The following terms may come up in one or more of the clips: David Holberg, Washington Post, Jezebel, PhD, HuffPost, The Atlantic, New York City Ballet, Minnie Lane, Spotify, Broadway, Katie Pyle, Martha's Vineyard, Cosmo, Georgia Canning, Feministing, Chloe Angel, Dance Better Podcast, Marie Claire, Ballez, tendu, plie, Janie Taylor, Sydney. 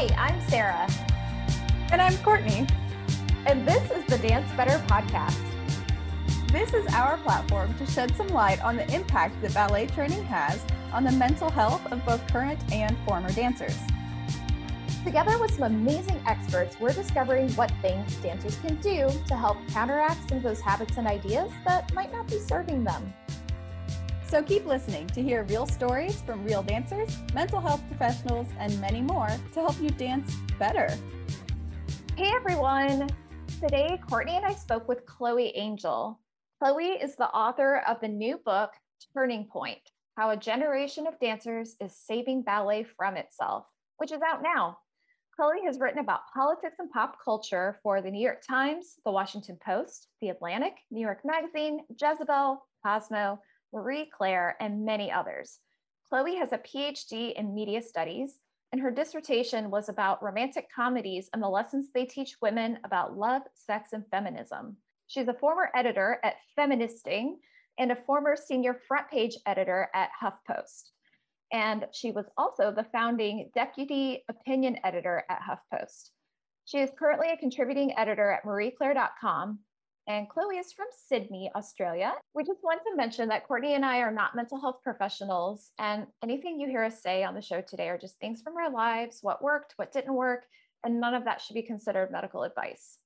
Hi, I'm Sarah. And I'm Courtney. And this is the Dance Better Podcast. This is our platform to shed some light on the impact that ballet training has on the mental health of both current and former dancers. Together with some amazing experts, we're discovering what things dancers can do to help counteract some of those habits and ideas that might not be serving them. So keep listening to hear real stories from real dancers, mental health professionals, and many more to help you dance better. Hey everyone! Today, Courtney and I spoke with Chloe Angel. Chloe is the author of the new book, Turning Point: How a Generation of Dancers is Saving Ballet from Itself, which is out now. Chloe has written about politics and pop culture for the New York Times, the Washington Post, The Atlantic, New York Magazine, Jezebel, Cosmo, Marie Claire, and many others. Chloe has a PhD in media studies, and her dissertation was about romantic comedies and the lessons they teach women about love, sex, and feminism. She's a former editor at Feministing and a former senior front page editor at HuffPost. And she was also the founding deputy opinion editor at HuffPost. She is currently a contributing editor at marieclaire.com. And Chloe is from Sydney, Australia. We just want to mention that Courtney and I are not mental health professionals, and anything you hear us say on the show today are just things from our lives, what worked, what didn't work, and none of that should be considered medical advice.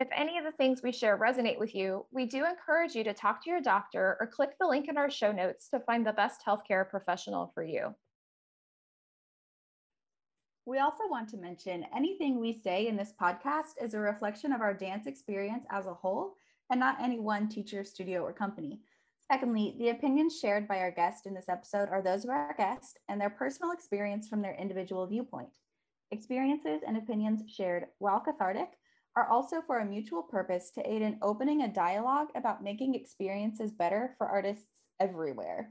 If any of the things we share resonate with you, we do encourage you to talk to your doctor or click the link in our show notes to find the best healthcare professional for you. We also want to mention anything we say in this podcast is a reflection of our dance experience as a whole and not any one teacher, studio, or company. Secondly, the opinions shared by our guest in this episode are those of our guest and their personal experience from their individual viewpoint. Experiences and opinions shared, while cathartic, are also for a mutual purpose to aid in opening a dialogue about making experiences better for artists everywhere.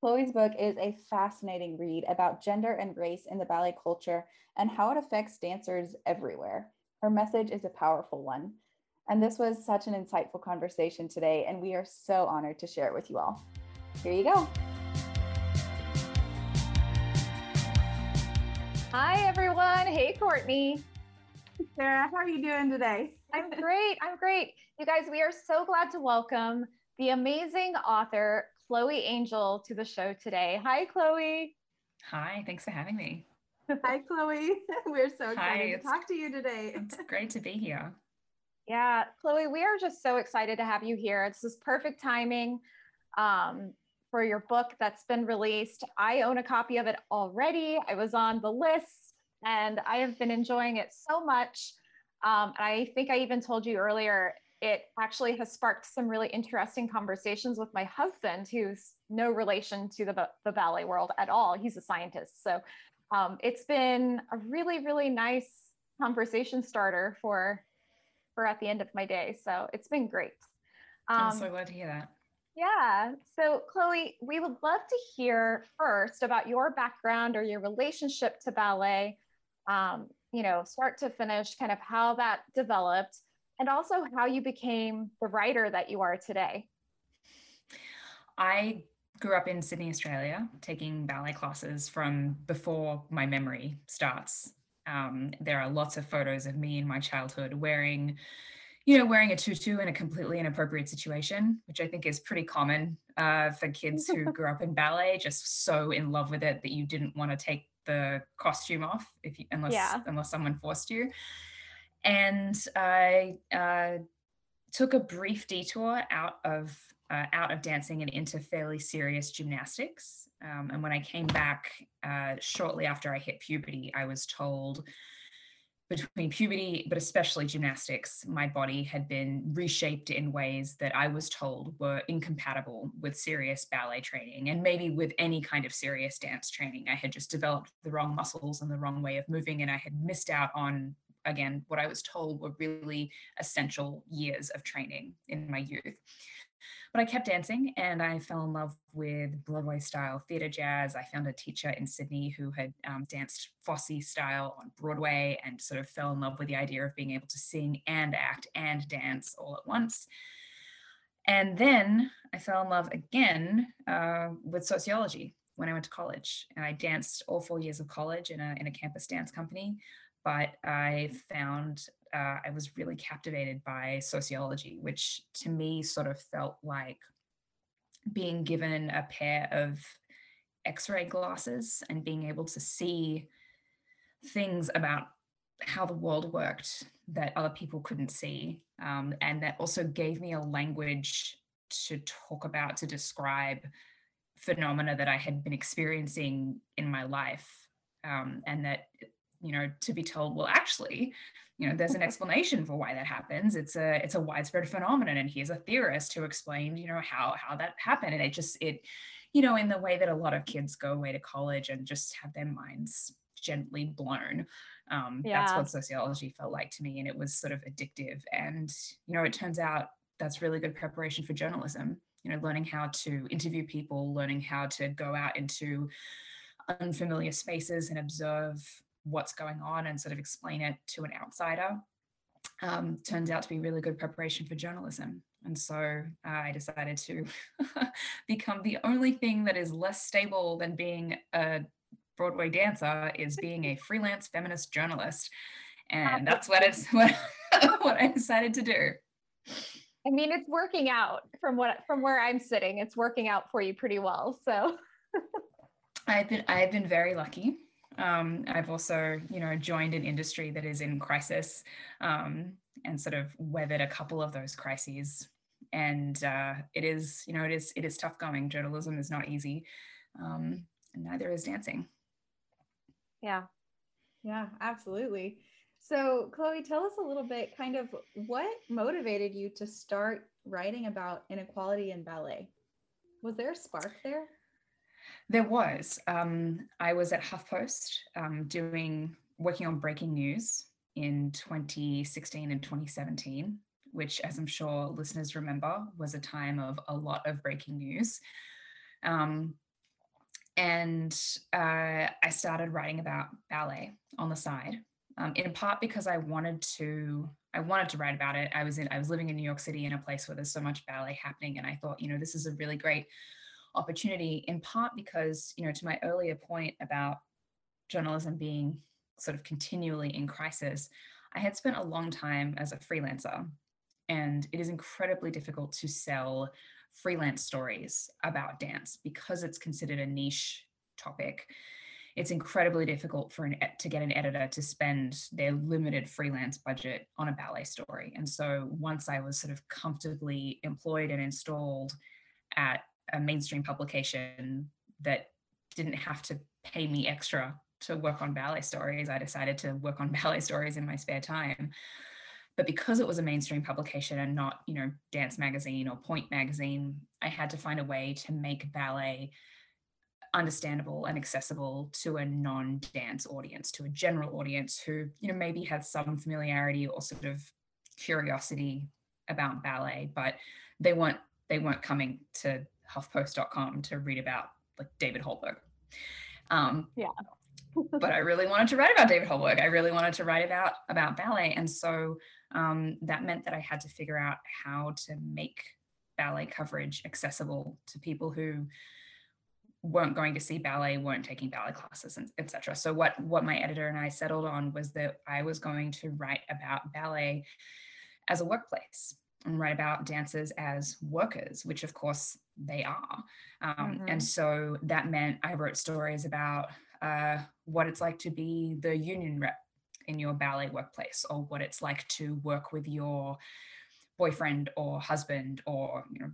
Chloe's book is a fascinating read about gender and race in the ballet culture and how it affects dancers everywhere. Her message is a powerful one. And this was such an insightful conversation today, and we are so honored to share it with you all. Here you go. Hi, everyone. Hey, Courtney. Sarah, how are you doing today? I'm great. I'm great. You guys, we are so glad to welcome the amazing author, Chloe Angel, to the show today. Hi, Chloe. Hi, thanks for having me. Hi, Chloe. We're so excited to talk to you today. It's great to be here. Yeah, Chloe, we are just so excited to have you here. This is perfect timing for your book that's been released. I own a copy of it already. I was on the list and I have been enjoying it so much. I think I even told you earlier, it actually has sparked some really interesting conversations with my husband, who's no relation to the ballet world at all. He's a scientist. So it's been a really, really nice conversation starter for at the end of my day. So it's been great. I'm so glad to hear that. Yeah. So Chloe, we would love to hear first about your background or your relationship to ballet, start to finish, kind of how that developed. And also how you became the writer that you are today. I grew up in Sydney, Australia, taking ballet classes from before my memory starts. There are lots of photos of me in my childhood wearing a tutu in a completely inappropriate situation, which I think is pretty common for kids who grew up in ballet, just so in love with it that you didn't want to take the costume off unless someone forced you. And I took a brief detour out of dancing and into fairly serious gymnastics. And when I came back shortly after I hit puberty, I was told between puberty, but especially gymnastics, my body had been reshaped in ways that I was told were incompatible with serious ballet training and maybe with any kind of serious dance training. I had just developed the wrong muscles and the wrong way of moving, and I had missed out on, again, what I was told were really essential years of training in my youth. But I kept dancing and I fell in love with Broadway style theater jazz. I found a teacher in Sydney who had danced Fosse style on Broadway and sort of fell in love with the idea of being able to sing and act and dance all at once. And then I fell in love again with sociology, when I went to college, and I danced all 4 years of college in a campus dance company. But I found I was really captivated by sociology, which to me sort of felt like being given a pair of X-ray glasses and being able to see things about how the world worked that other people couldn't see. And that also gave me a language to talk about, to describe phenomena that I had been experiencing in my life. And that, you know, to be told, well, actually, you know, there's an explanation for why that happens. It's a widespread phenomenon. And here's a theorist who explained, you know, how that happened. And it, you know, in the way that a lot of kids go away to college and just have their minds gently blown. That's what sociology felt like to me. And it was sort of addictive. And, you know, it turns out that's really good preparation for journalism, you know, learning how to interview people, learning how to go out into unfamiliar spaces and observe what's going on and sort of explain it to an outsider, turns out to be really good preparation for journalism. And so I decided to become the only thing that is less stable than being a Broadway dancer is being a freelance feminist journalist. And that's what I decided to do. I mean, it's working out from where I'm sitting. It's working out for you pretty well. So I've been very lucky. I've also, you know, joined an industry that is in crisis, and sort of weathered a couple of those crises. And it is tough going. Journalism is not easy, and neither is dancing. Yeah, absolutely. So Chloe, tell us a little bit kind of what motivated you to start writing about inequality in ballet. Was there a spark there? There was. I was at HuffPost working on breaking news in 2016 and 2017, which, as I'm sure listeners remember, was a time of a lot of breaking news. I started writing about ballet on the side, in part because I wanted to write about it. I was living in New York City in a place where there's so much ballet happening, and I thought, you know, this is a really great opportunity, in part because, you know, to my earlier point about journalism being sort of continually in crisis, I had spent a long time as a freelancer, and it is incredibly difficult to sell freelance stories about dance because it's considered a niche topic. It's incredibly difficult to get an editor to spend their limited freelance budget on a ballet story. And so once I was sort of comfortably employed and installed at a mainstream publication that didn't have to pay me extra to work on ballet stories, I decided to work on ballet stories in my spare time. But because it was a mainstream publication and not, you know, Dance Magazine or Point Magazine, I had to find a way to make ballet understandable and accessible to a non-dance audience, to a general audience who, you know, maybe had some familiarity or sort of curiosity about ballet, but they weren't coming to HuffPost.com to read about, like, David Holberg. But I really wanted to write about David Holberg. I really wanted to write about ballet. And so that meant that I had to figure out how to make ballet coverage accessible to people who weren't going to see ballet, weren't taking ballet classes, and et cetera. So what my editor and I settled on was that I was going to write about ballet as a workplace and write about dancers as workers, which of course they are. And so that meant I wrote stories about what it's like to be the union rep in your ballet workplace, or what it's like to work with your boyfriend or husband, or, you know,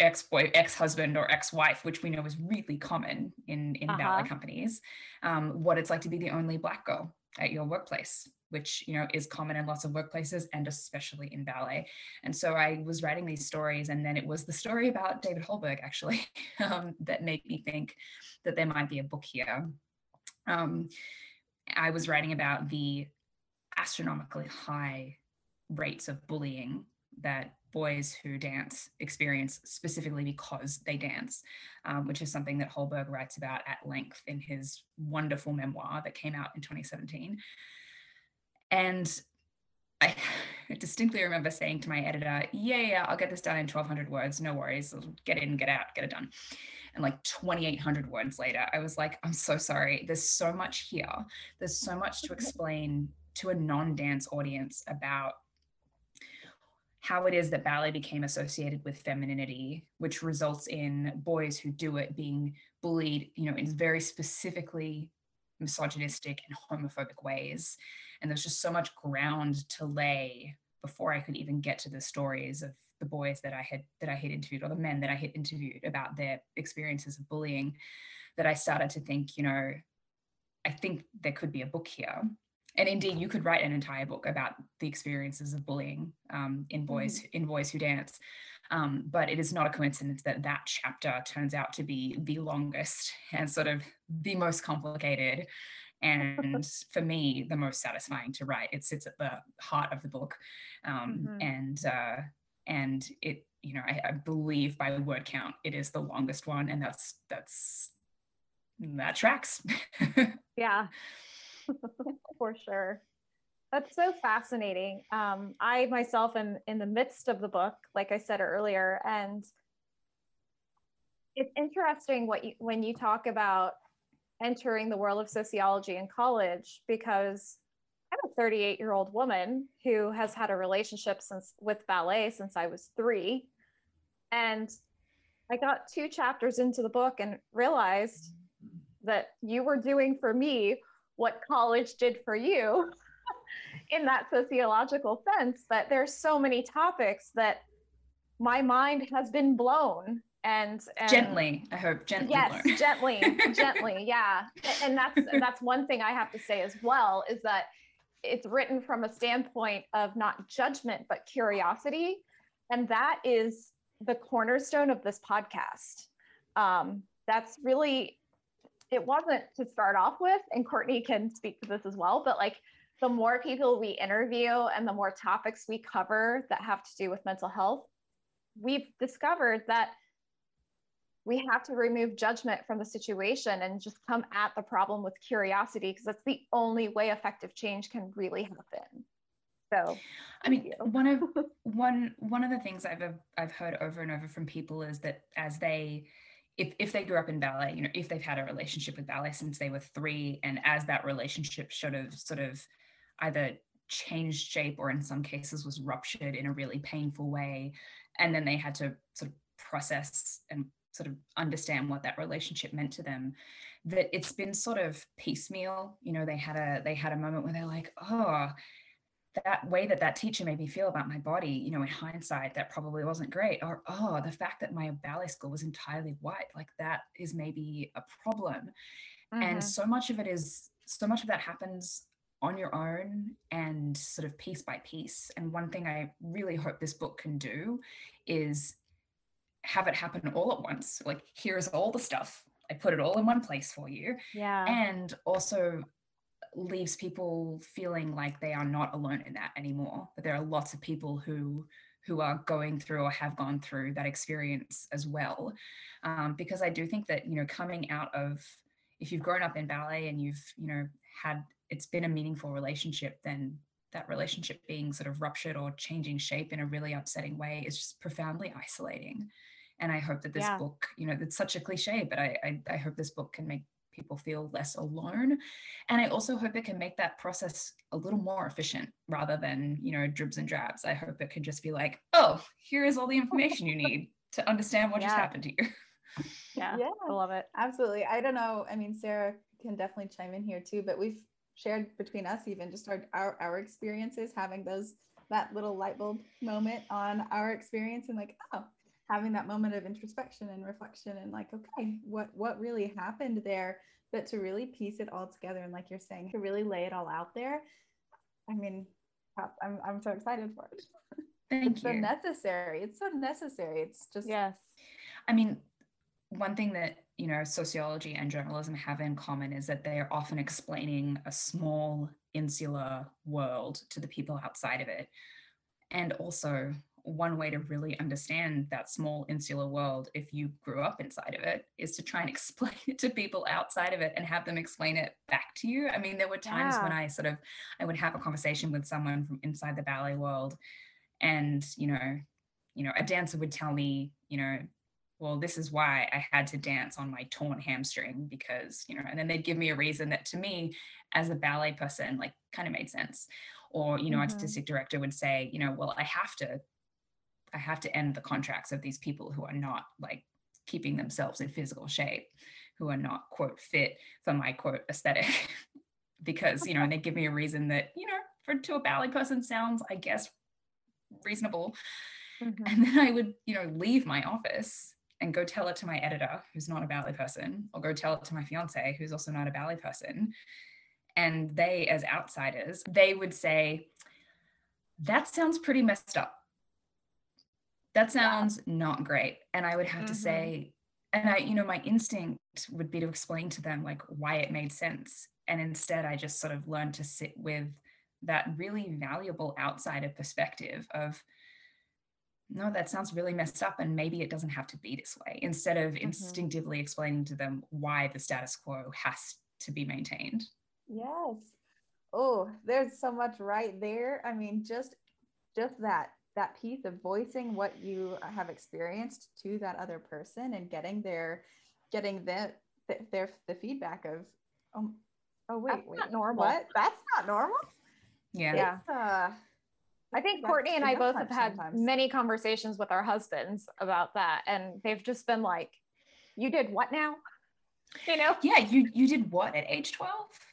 ex-husband or ex-wife, which we know is really common in ballet companies. What it's like to be the only Black girl at your workplace, which, you know, is common in lots of workplaces and especially in ballet. And so I was writing these stories, and then it was the story about David Holberg actually that made me think that there might be a book here. I was writing about the astronomically high rates of bullying that boys who dance experience specifically because they dance, which is something that Holberg writes about at length in his wonderful memoir that came out in 2017. And I, I distinctly remember saying to my editor, yeah, I'll get this done in 1,200 words. No worries. I'll get in, get out, get it done. And like 2,800 words later, I was like, I'm so sorry. There's so much here. There's so much to explain to a non-dance audience about how it is that ballet became associated with femininity, which results in boys who do it being bullied, you know, in very specifically misogynistic and homophobic ways. And there's just so much ground to lay before I could even get to the stories of the boys that I had interviewed, or the men that I had interviewed, about their experiences of bullying, that I started to think, you know, I think there could be a book here. And indeed, you could write an entire book about the experiences of bullying in boys who dance. But it is not a coincidence that that chapter turns out to be the longest and sort of the most complicated, and for me, the most satisfying to write. It sits at the heart of the book, and it, you know, I believe by word count, it is the longest one, and that tracks. Yeah. For sure. That's so fascinating. I myself am in the midst of the book, like I said earlier, and it's interesting when you talk about entering the world of sociology in college, because I'm a 38-year-old woman who has had a relationship with ballet since I was 3, and I got 2 chapters into the book and realized that you were doing for me what college did for you in that sociological sense, that there's so many topics that my mind has been blown and gently, I hope, gently. Yes, blown. gently. Yeah. And that's one thing I have to say as well, is that it's written from a standpoint of not judgment, but curiosity. And that is the cornerstone of this podcast. That's really, it wasn't to start off with, and Courtney can speak to this as well, but like the more people we interview and the more topics we cover that have to do with mental health, we've discovered that we have to remove judgment from the situation and just come at the problem with curiosity, because that's the only way effective change can really happen. So, I mean, one of the things I've heard over and over from people is that as they, if they grew up in ballet, you know, if they've had a relationship with ballet since they were 3, and as that relationship sort of either changed shape or in some cases was ruptured in a really painful way, and then they had to sort of process and sort of understand what that relationship meant to them, that it's been sort of piecemeal. You know, they had a moment where they're like, oh, that way that teacher made me feel about my body, you know, in hindsight, that probably wasn't great. Or, oh, the fact that my ballet school was entirely white, like that is maybe a problem. Mm-hmm. And so much of that happens on your own and sort of piece by piece. And one thing I really hope this book can do is have it happen all at once. Like, here's all the stuff. I put it all in one place for you. Yeah. And also leaves people feeling like they are not alone in that anymore, but there are lots of people who are going through or have gone through that experience as well, because I do think that, you know, coming out of, if you've grown up in ballet and you've, you know, had, it's been a meaningful relationship, then that relationship being sort of ruptured or changing shape in a really upsetting way is just profoundly isolating. And I hope that this book, you know, that's such a cliche, but I hope this book can make people feel less alone. And I also hope it can make that process a little more efficient rather than, you know, dribs and drabs. I hope it can just be like, oh, here is all the information you need to understand what just happened to you. Yeah, I love it. Absolutely. I don't know. I mean, Sarah can definitely chime in here too, but we've shared between us even just our experiences, having that little light bulb moment on our experience, and like, oh, having that moment of introspection and reflection and like, okay, what really happened there? But to really piece it all together, and like you're saying, to really lay it all out there. I mean, I'm so excited for it. Thank you. It's so necessary. It's just, yes. I mean, one thing that, you know, sociology and journalism have in common is that they are often explaining a small, insular world to the people outside of it. And also one way to really understand that small insular world, if you grew up inside of it, is to try and explain it to people outside of it and have them explain it back to you. I mean, there were times when I would have a conversation with someone from inside the ballet world, and, you know, a dancer would tell me, you know, well, this is why I had to dance on my torn hamstring, because, you know, and then they'd give me a reason that to me as a ballet person, like, kind of made sense. Or, you know, mm-hmm. artistic director would say, you know, well, I have to end the contracts of these people who are not, like, keeping themselves in physical shape, who are not, quote, fit for my, quote, aesthetic, because, you know, and they give me a reason that, you know, to a ballet person sounds, I guess, reasonable. Mm-hmm. And then I would, you know, leave my office and go tell it to my editor, who's not a ballet person, or go tell it to my fiance, who's also not a ballet person. And they, as outsiders, they would say, that sounds pretty messed up. That sounds not great. And I would have mm-hmm. to say, and I, you know, my instinct would be to explain to them, like, why it made sense. And instead, I just sort of learned to sit with that really valuable outsider perspective of, no, that sounds really messed up, and maybe it doesn't have to be this way, instead of mm-hmm. instinctively explaining to them why the status quo has to be maintained. Yes. Oh, there's so much right there. I mean, just that piece of voicing what you have experienced to that other person and getting the feedback of, oh wait, that's not normal. What? That's not normal. Yeah. I think Courtney and I both have had many conversations with our husbands about that, and they've just been like, "You did what now?" You know? Yeah, you did what at age 12?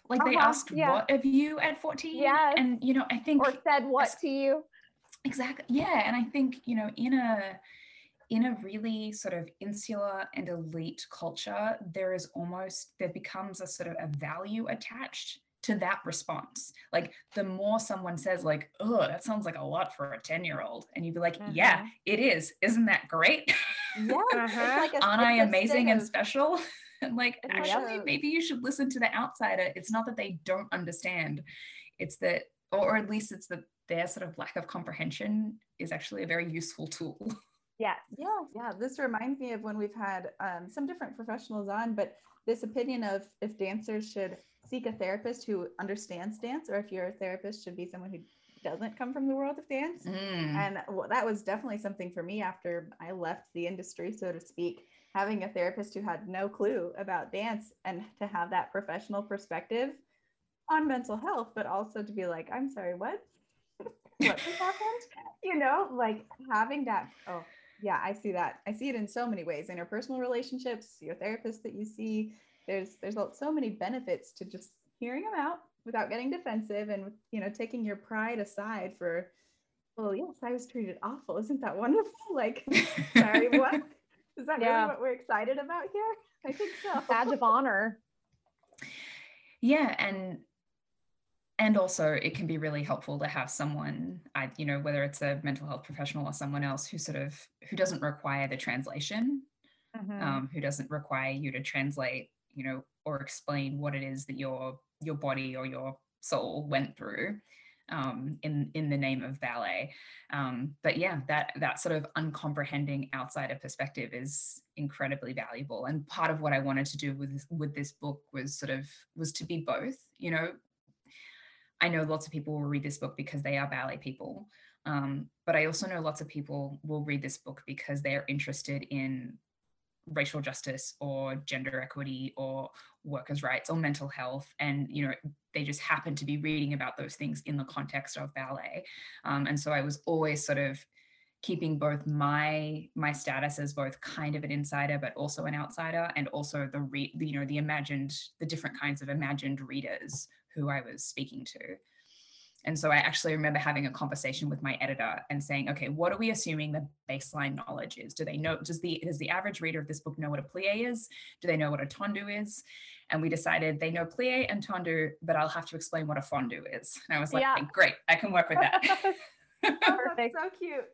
Like, they asked what of you at 14? Yeah, and, you know, I think, or said what to you? Exactly. Yeah, and I think, you know, in a really sort of insular and elite culture, there becomes a sort of a value attached to that response. Like, the more someone says, like, oh, that sounds like a lot for a 10-year-old, and you'd be like, mm-hmm. yeah, it is. Isn't that great? Yeah, like aren't I amazing and special? And like, actually, maybe you should listen to the outsider. It's not that they don't understand. It's that, or at least it's that their sort of lack of comprehension is actually a very useful tool. Yeah. This reminds me of when we've had some different professionals on, but this opinion of if dancers should seek a therapist who understands dance, or if your therapist should be someone who doesn't come from the world of dance. And that was definitely something for me after I left the industry, so to speak. Having a therapist who had no clue about dance, and to have that professional perspective on mental health, but also to be like, I'm sorry, what? What just happened? You know, like having that, oh yeah, I see that. I see it in so many ways, interpersonal relationships, your therapist that you see, there's so many benefits to just hearing them out without getting defensive and, you know, taking your pride aside for, well, yes, I was treated awful. Isn't that wonderful? Like, sorry, what? Is that really what we're excited about here? I think so. Badge of honor. Yeah, and also it can be really helpful to have someone, you know, whether it's a mental health professional or someone else who doesn't require the translation, mm-hmm. Who doesn't require you to translate, you know, or explain what it is that your body or your soul went through. In the name of ballet. But yeah, that sort of uncomprehending outsider perspective is incredibly valuable. And part of what I wanted to do with this book was to be both, you know. I know lots of people will read this book because they are ballet people. But I also know lots of people will read this book because they're interested in racial justice or gender equity or workers' rights or mental health. And, you know, they just happen to be reading about those things in the context of ballet. And so I was always sort of keeping both my status as both kind of an insider, but also an outsider, and also the different kinds of imagined readers who I was speaking to. And so I actually remember having a conversation with my editor and saying, okay, what are we assuming the baseline knowledge is? Do they know, does the average reader of this book know what a plie is? Do they know what a tendu is? And we decided they know plie and tendu, but I'll have to explain what a fondue is. And I was like, hey, great, I can work with that. Perfect. So cute.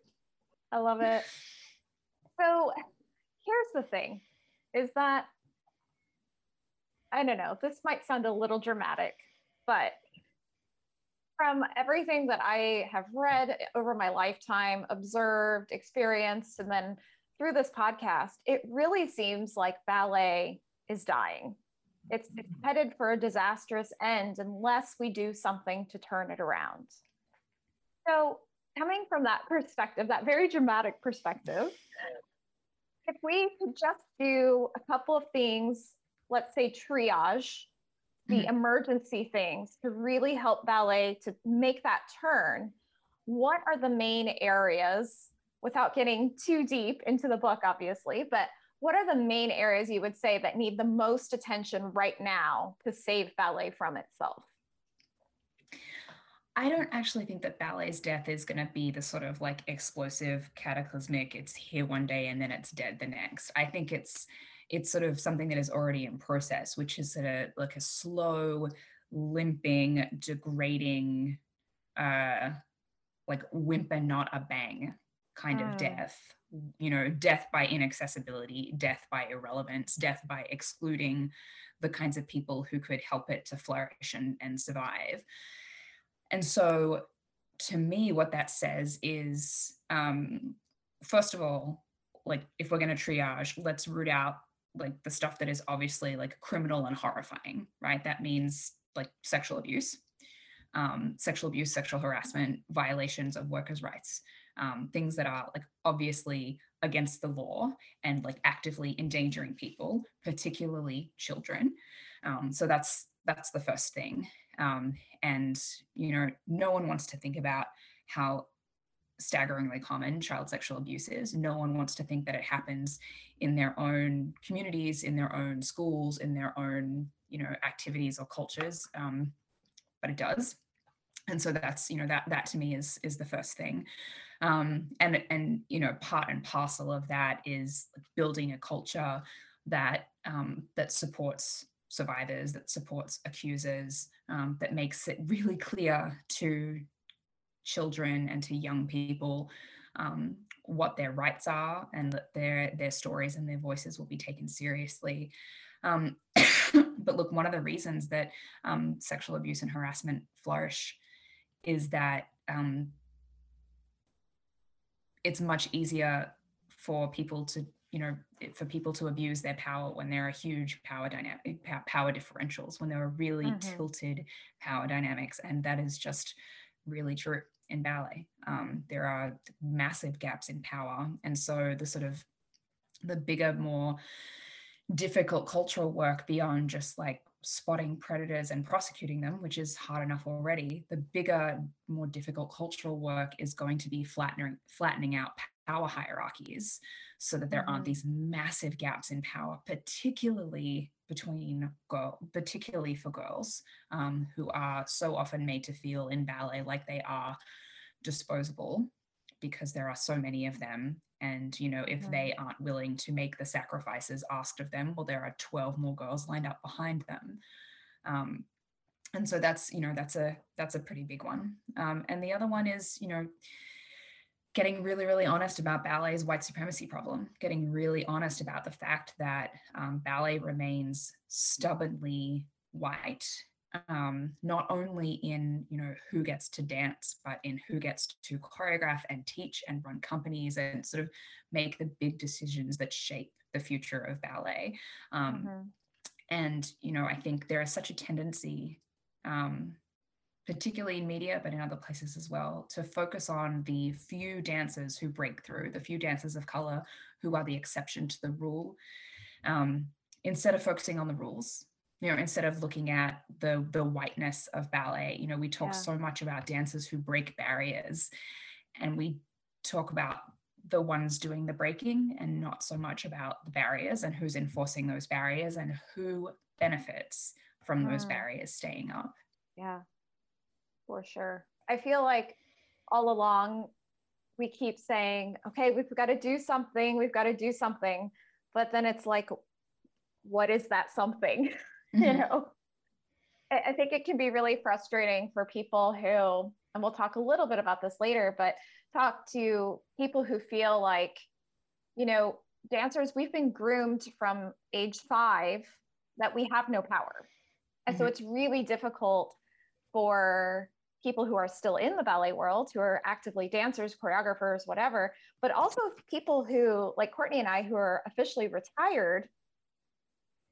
I love it. So here's the thing, is that, I don't know, this might sound a little dramatic, but From everything that I have read over my lifetime, observed, experienced, and then through this podcast, it really seems like ballet is dying. It's headed for a disastrous end unless we do something to turn it around. So coming from that perspective, that very dramatic perspective, if we could just do a couple of things, let's say triage, the emergency things to really help ballet to make that turn, what are the main areas, without getting too deep into the book, obviously, but what are the main areas you would say that need the most attention right now to save ballet from itself? I don't actually think that ballet's death is going to be the sort of like explosive, cataclysmic, it's here one day and then it's dead the next. I think it's sort of something that is already in process, which is sort of like a slow, limping, degrading, like whimper not a bang kind of death, you know, death by inaccessibility, death by irrelevance, death by excluding the kinds of people who could help it to flourish and survive. And so to me, what that says is, first of all, like if we're going to triage, let's root out like the stuff that is obviously like criminal and horrifying, right? That means like sexual abuse, sexual harassment, violations of workers' rights, things that are like obviously against the law and like actively endangering people, particularly children. So that's the first thing. And, you know, no one wants to think about how staggeringly common child sexual abuse is. No one wants to think that it happens in their own communities, in their own schools, in their own, you know, activities or cultures, but it does. And so that's, you know, that to me is the first thing. And you know, part and parcel of that is building a culture that that supports survivors, that supports accusers, that makes it really clear to children and to young people what their rights are, and that their stories and their voices will be taken seriously. But look, one of the reasons that sexual abuse and harassment flourish is that it's much easier for people to, you know, for people to abuse their power when there are huge power dynamic, power differentials, when there are really tilted power dynamics, and that is just really true in ballet. There are massive gaps in power. And so the sort of the bigger, more difficult cultural work beyond just like spotting predators and prosecuting them, which is hard enough already, the bigger, more difficult cultural work is going to be flattening out power hierarchies so that there aren't these massive gaps in power, particularly for girls, who are so often made to feel in ballet like they are disposable because there are so many of them. And, you know, if they aren't willing to make the sacrifices asked of them, well, there are 12 more girls lined up behind them. And so that's, you know, that's a pretty big one. And the other one is, you know, getting really, really honest about ballet's white supremacy problem, getting really honest about the fact that ballet remains stubbornly white, not only in, you know, who gets to dance, but in who gets to choreograph and teach and run companies and sort of make the big decisions that shape the future of ballet. And, you know, I think there is such a tendency, particularly in media, but in other places as well, to focus on the few dancers who break through, the few dancers of color who are the exception to the rule, instead of focusing on the rules, you know, instead of looking at the whiteness of ballet. You know, we talk so much about dancers who break barriers, and we talk about the ones doing the breaking and not so much about the barriers and who's enforcing those barriers and who benefits from those barriers staying up. Yeah. For sure. I feel like all along we keep saying, okay, we've got to do something. We've got to do something. But then it's like, what is that something? You know, I think it can be really frustrating for people who, and we'll talk a little bit about this later, but talk to people who feel like, you know, dancers, we've been groomed from age 5 that we have no power. And so it's really difficult for people who are still in the ballet world, who are actively dancers, choreographers, whatever, but also people who, like Courtney and I, who are officially retired,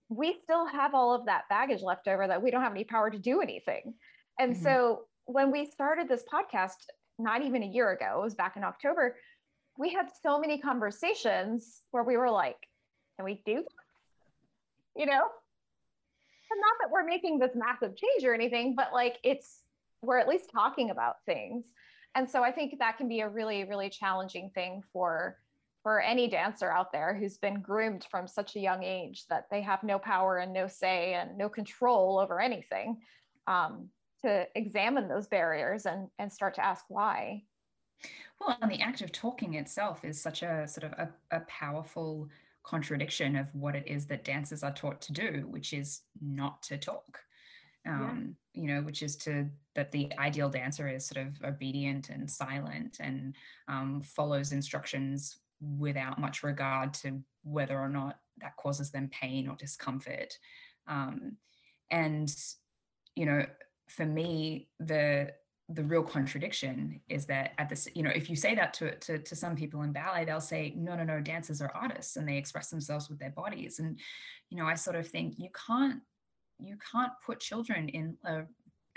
we still have all of that baggage left over that we don't have any power to do anything. And mm-hmm. so when we started this podcast, not even a year ago, it was back in October, we had so many conversations where we were like, can we do this? You know? And not that we're making this massive change or anything, but like we're at least talking about things. And so I think that can be a really, really challenging thing for any dancer out there who's been groomed from such a young age that they have no power and no say and no control over anything, to examine those barriers and start to ask why. Well, and the act of talking itself is such a sort of a powerful contradiction of what it is that dancers are taught to do, which is not to talk, you know, which is that the ideal dancer is sort of obedient and silent and follows instructions without much regard to whether or not that causes them pain or discomfort. And, you know, for me, the real contradiction is that at this, you know, if you say that to some people in ballet, they'll say, no, dancers are artists and they express themselves with their bodies. And, you know, I sort of think you can't put children in a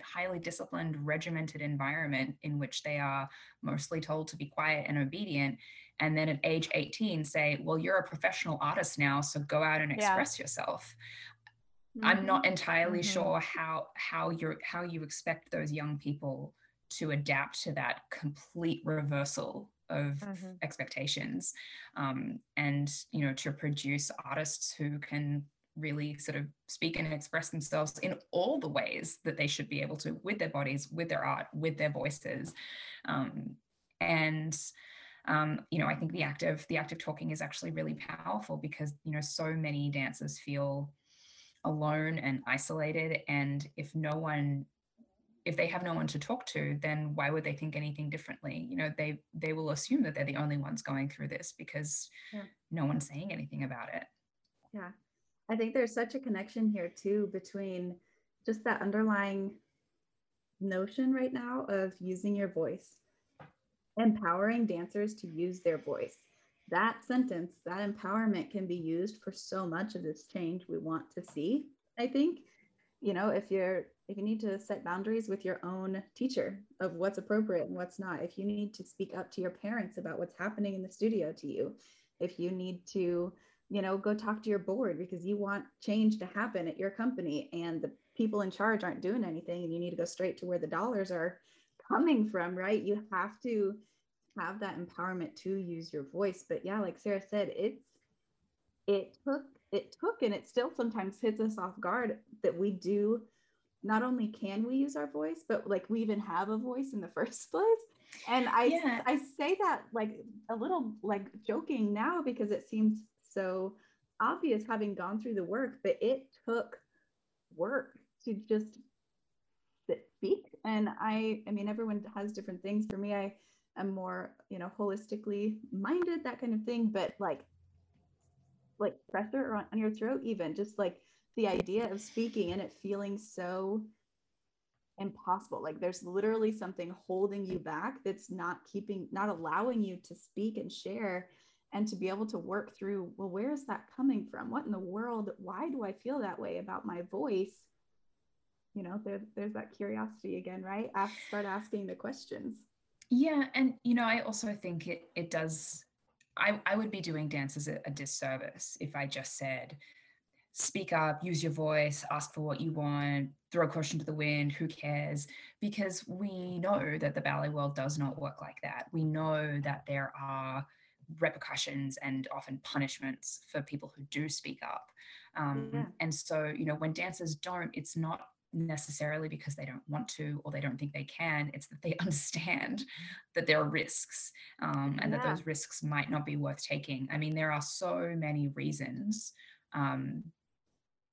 highly disciplined, regimented environment in which they are mostly told to be quiet and obedient. And then at age 18 say, well, you're a professional artist now, so go out and express yourself. Mm-hmm. I'm not entirely sure how you expect those young people to adapt to that complete reversal of expectations, and, you know, to produce artists who can really sort of speak and express themselves in all the ways that they should be able to, with their bodies, with their art, with their voices. You know, I think the act of talking is actually really powerful because, you know, so many dancers feel alone and isolated, and if they have no one to talk to, then why would they think anything differently? You know, they will assume that they're the only ones going through this because no one's saying anything about it. Yeah, I think there's such a connection here too between just that underlying notion right now of using your voice, empowering dancers to use their voice. That sentence, that empowerment can be used for so much of this change we want to see, I think. You know, if you need to set boundaries with your own teacher of what's appropriate and what's not, if you need to speak up to your parents about what's happening in the studio to you, if you need to, you know, go talk to your board because you want change to happen at your company and the people in charge aren't doing anything and you need to go straight to where the dollars are coming from, right? You have to have that empowerment to use your voice. But yeah, like Sarah said, it took and it still sometimes hits us off guard that we do, not only can we use our voice, but like we even have a voice in the first place. And I say that like a little like joking now because it seems so obvious having gone through the work, but it took work to just speak. And I mean, everyone has different things. For me, I'm more, you know, holistically minded, that kind of thing, but like pressure on your throat, even just like the idea of speaking and it feeling so impossible. Like there's literally something holding you back that's not allowing you to speak and share and to be able to work through, well, where is that coming from? What in the world? Why do I feel that way about my voice? You know, there's that curiosity again, right? Start asking the questions. Yeah. And, you know, I also think it does, I would be doing dancers a disservice if I just said, speak up, use your voice, ask for what you want, throw caution to the wind, who cares? Because we know that the ballet world does not work like that. We know that there are repercussions and often punishments for people who do speak up. And so, you know, when dancers don't, it's not necessarily because they don't want to or they don't think they can, it's that they understand that there are risks and that those risks might not be worth taking. I mean, there are so many reasons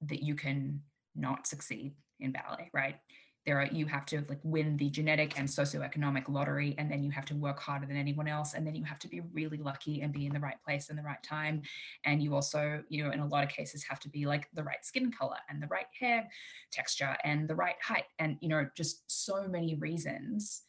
that you can not succeed in ballet, right? there are, you have to like win the genetic and socioeconomic lottery, and then you have to work harder than anyone else, and then you have to be really lucky and be in the right place and the right time. And you also, you know, in a lot of cases have to be like the right skin color and the right hair texture and the right height, and, you know, just so many reasons.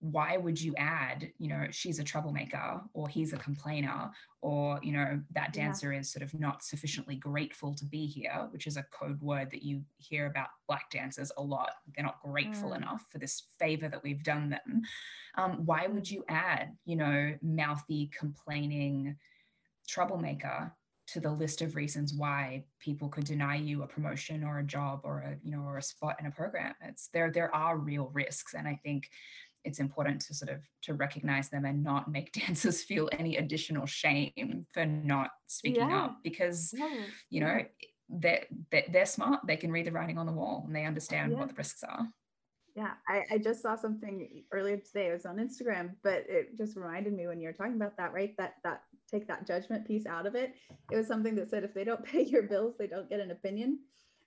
Why would you add, you know, she's a troublemaker, or he's a complainer, or, you know, that dancer is sort of not sufficiently grateful to be here, which is a code word that you hear about Black dancers a lot. They're not grateful enough for this favor that we've done them. Why would you add, you know, mouthy, complaining troublemaker to the list of reasons why people could deny you a promotion or a job or a, you know, or a spot in a program? It's there are real risks, and I think it's important to sort of to recognize them and not make dancers feel any additional shame for not speaking up, because you know they're smart, they can read the writing on the wall, and they understand what the risks are. Yeah, I just saw something earlier today. It was on Instagram, but it just reminded me when you were talking about that, right? That take that judgment piece out of it. It was something that said, if they don't pay your bills, they don't get an opinion,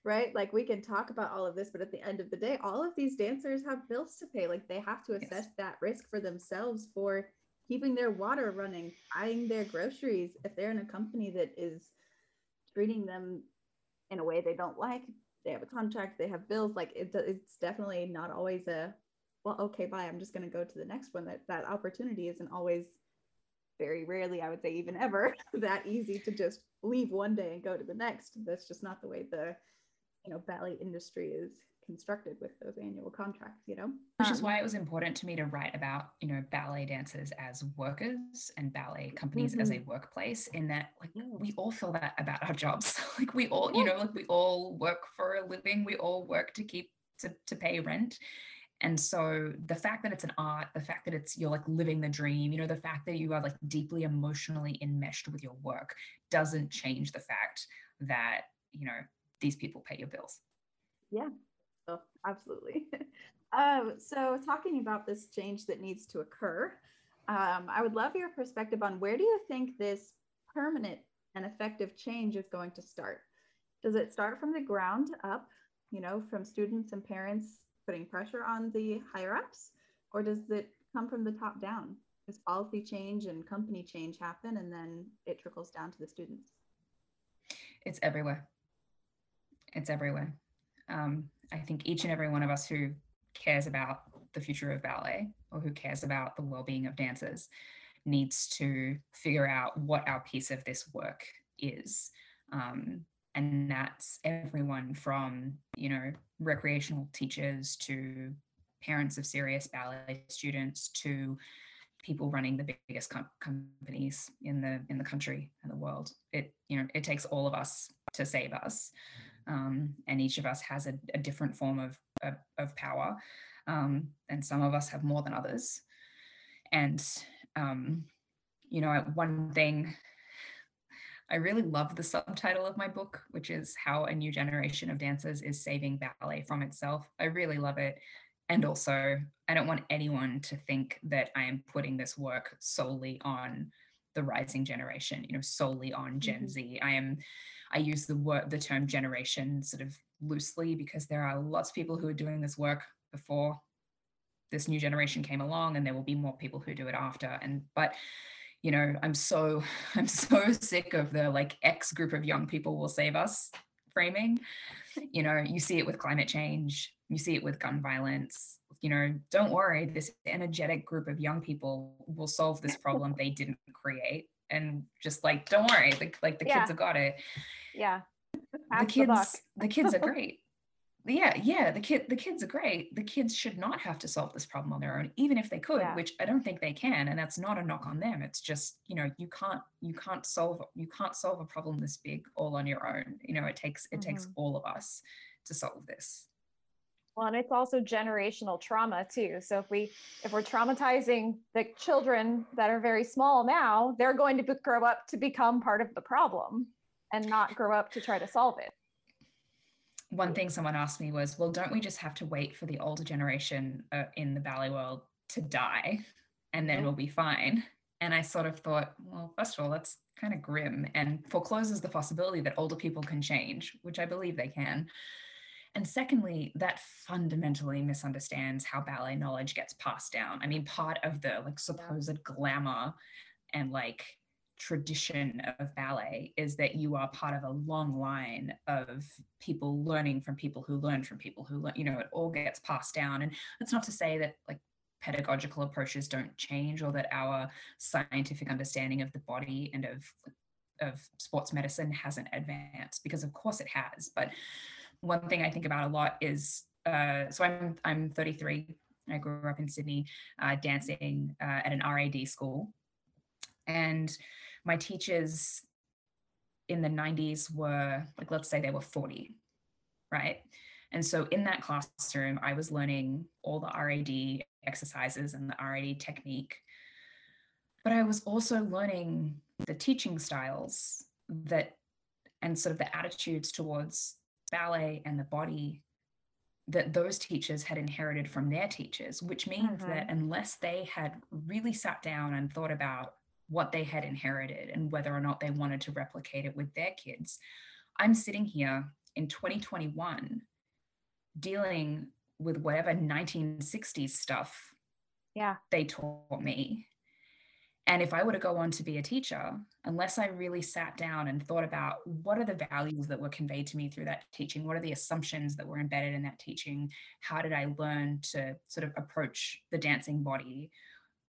right? Like, we can talk about all of this, but at the end of the day, all of these dancers have bills to pay. Like, they have to assess that risk for themselves for keeping their water running, buying their groceries. If they're in a company that is treating them in a way they don't like, they have a contract, they have bills. Like, it's definitely not always a, well, okay, bye, I'm just going to go to the next one. That opportunity isn't always, very rarely, I would say even ever, that easy to just leave one day and go to the next. That's just not the way the, you know, ballet industry is constructed with those annual contracts, you know? Which is why it was important to me to write about, you know, ballet dancers as workers and ballet companies as a workplace, in that, like, we all feel that about our jobs. Like, we all, you know, like, we all work for a living, we all work to keep, to pay rent. And so the fact that it's an art, the fact that it's, you're like living the dream, you know, the fact that you are like deeply emotionally enmeshed with your work doesn't change the fact that, you know, these people pay your bills. Yeah. Oh, absolutely. So talking about this change that needs to occur, I would love your perspective on, where do you think this permanent and effective change is going to start? Does it start from the ground up, you know, from students and parents putting pressure on the higher ups, or does it come from the top down? Does policy change and company change happen, and then it trickles down to the students? It's everywhere. It's everywhere. I think each and every one of us who cares about the future of ballet, or who cares about the well-being of dancers, needs to figure out what our piece of this work is. And that's everyone from, you know, recreational teachers to parents of serious ballet students to people running the biggest companies in the country and the world. It, you know, it takes all of us to save us. And each of us has a different form of power, and some of us have more than others. And you know, one thing, I really love the subtitle of my book, which is How a New Generation of Dancers is Saving Ballet from Itself. I really love it. And also, I don't want anyone to think that I am putting this work solely on the rising generation, you know, solely on Gen Z. I use the term generation sort of loosely, because there are lots of people who are doing this work before this new generation came along, and there will be more people who do it after. But you know, I'm so sick of the like X group of young people will save us framing. You know, you see it with climate change, you see it with gun violence. You know, don't worry, this energetic group of young people will solve this problem they didn't create. And just like, don't worry, like the kids have got it. Yeah. The kids are great. The kids are great. The kids should not have to solve this problem on their own, even if they could, which I don't think they can. And that's not a knock on them. It's just, you know, you can't solve a problem this big all on your own. You know, it takes all of us to solve this. Well, and it's also generational trauma too. So if we're traumatizing the children that are very small now, they're going to grow up to become part of the problem and not grow up to try to solve it. One thing someone asked me was, well, don't we just have to wait for the older generation in the ballet world to die, and then we'll be fine? And I sort of thought, well, first of all, that's kind of grim and forecloses the possibility that older people can change, which I believe they can. And secondly, that fundamentally misunderstands how ballet knowledge gets passed down. I mean, part of the like supposed glamour and like tradition of ballet is that you are part of a long line of people learning from people who learn from people who learn, you know, it all gets passed down. And it's not to say that like pedagogical approaches don't change or that our scientific understanding of the body and of sports medicine hasn't advanced, because of course it has. But one thing I think about a lot is, so I'm 33. I grew up in Sydney dancing at an RAD school. And my teachers in the 90s were, like, let's say they were 40, right? And so in that classroom, I was learning all the RAD exercises and the RAD technique. But I was also learning the teaching styles that, and sort of the attitudes towards ballet and the body that those teachers had inherited from their teachers, which means that unless they had really sat down and thought about what they had inherited and whether or not they wanted to replicate it with their kids, I'm sitting here in 2021 dealing with whatever 1960s stuff they taught me. And if I were to go on to be a teacher, unless I really sat down and thought about what are the values that were conveyed to me through that teaching, what are the assumptions that were embedded in that teaching, how did I learn to sort of approach the dancing body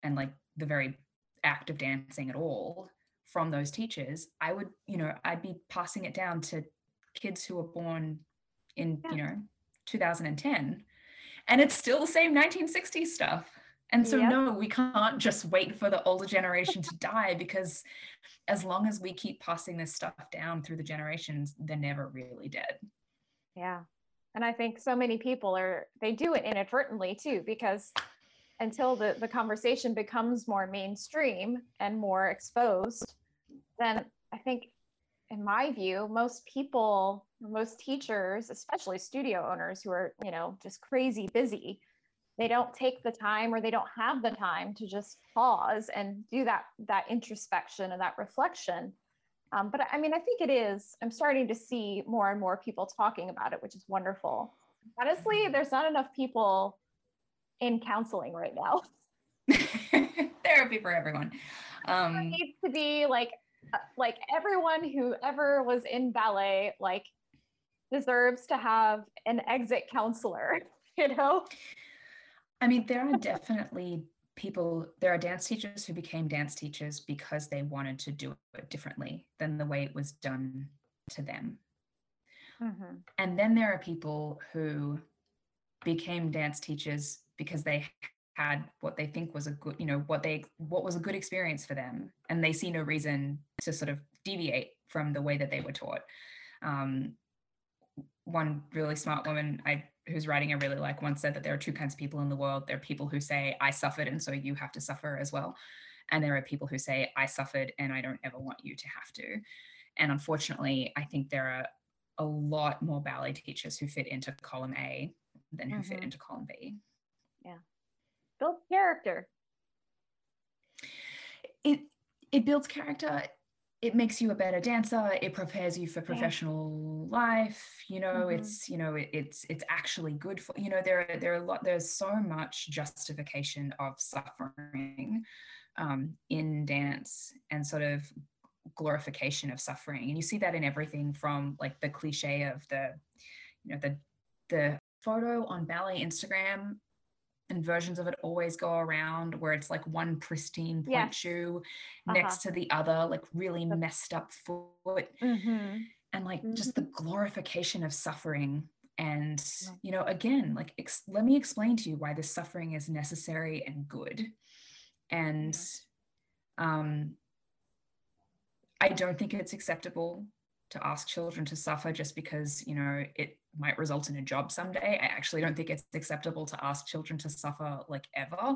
and like the very act of dancing at all from those teachers, I would, you know, I'd be passing it down to kids who were born in, you know, 2010, and it's still the same 1960s stuff. And so no, we can't just wait for the older generation to die, because as long as we keep passing this stuff down through the generations, they're never really dead. Yeah. And I think so many people are, they do it inadvertently too, because until the conversation becomes more mainstream and more exposed, then I think, in my view, most people, most teachers, especially studio owners who are, you know, just crazy busy, they don't take the time, or they don't have the time to just pause and do that introspection and that reflection. But I mean, I think it is, I'm starting to see more and more people talking about it, which is wonderful. Honestly, there's not enough people in counseling right now. Therapy for everyone. There needs to be like everyone who ever was in ballet, like, deserves to have an exit counselor, you know? I mean, there are definitely people, there are dance teachers who became dance teachers because they wanted to do it differently than the way it was done to them. Mm-hmm. And then there are people who became dance teachers because they had what they think was a good, you know, what was a good experience for them, and they see no reason to sort of deviate from the way that they were taught. One really smart woman whose writing I really like once said that there are two kinds of people in the world. There are people who say, I suffered, and so you have to suffer as well. And there are people who say, I suffered, and I don't ever want you to have to. And unfortunately, I think there are a lot more ballet teachers who fit into column A than who fit into column B. Yeah. Build character. It builds character. It makes you a better dancer. It prepares you for professional life. You know, it's, you know, it's actually good for, you know, there's so much justification of suffering in dance and sort of glorification of suffering. And you see that in everything from like the cliche of the photo on ballet Instagram, and versions of it always go around where it's like one pristine point shoe next to the other, like really messed up foot, and like just the glorification of suffering. And, you know, again, like, let me explain to you why this suffering is necessary and good. And I don't think it's acceptable to ask children to suffer just because, you know, it might result in a job someday. I actually don't think it's acceptable to ask children to suffer like ever.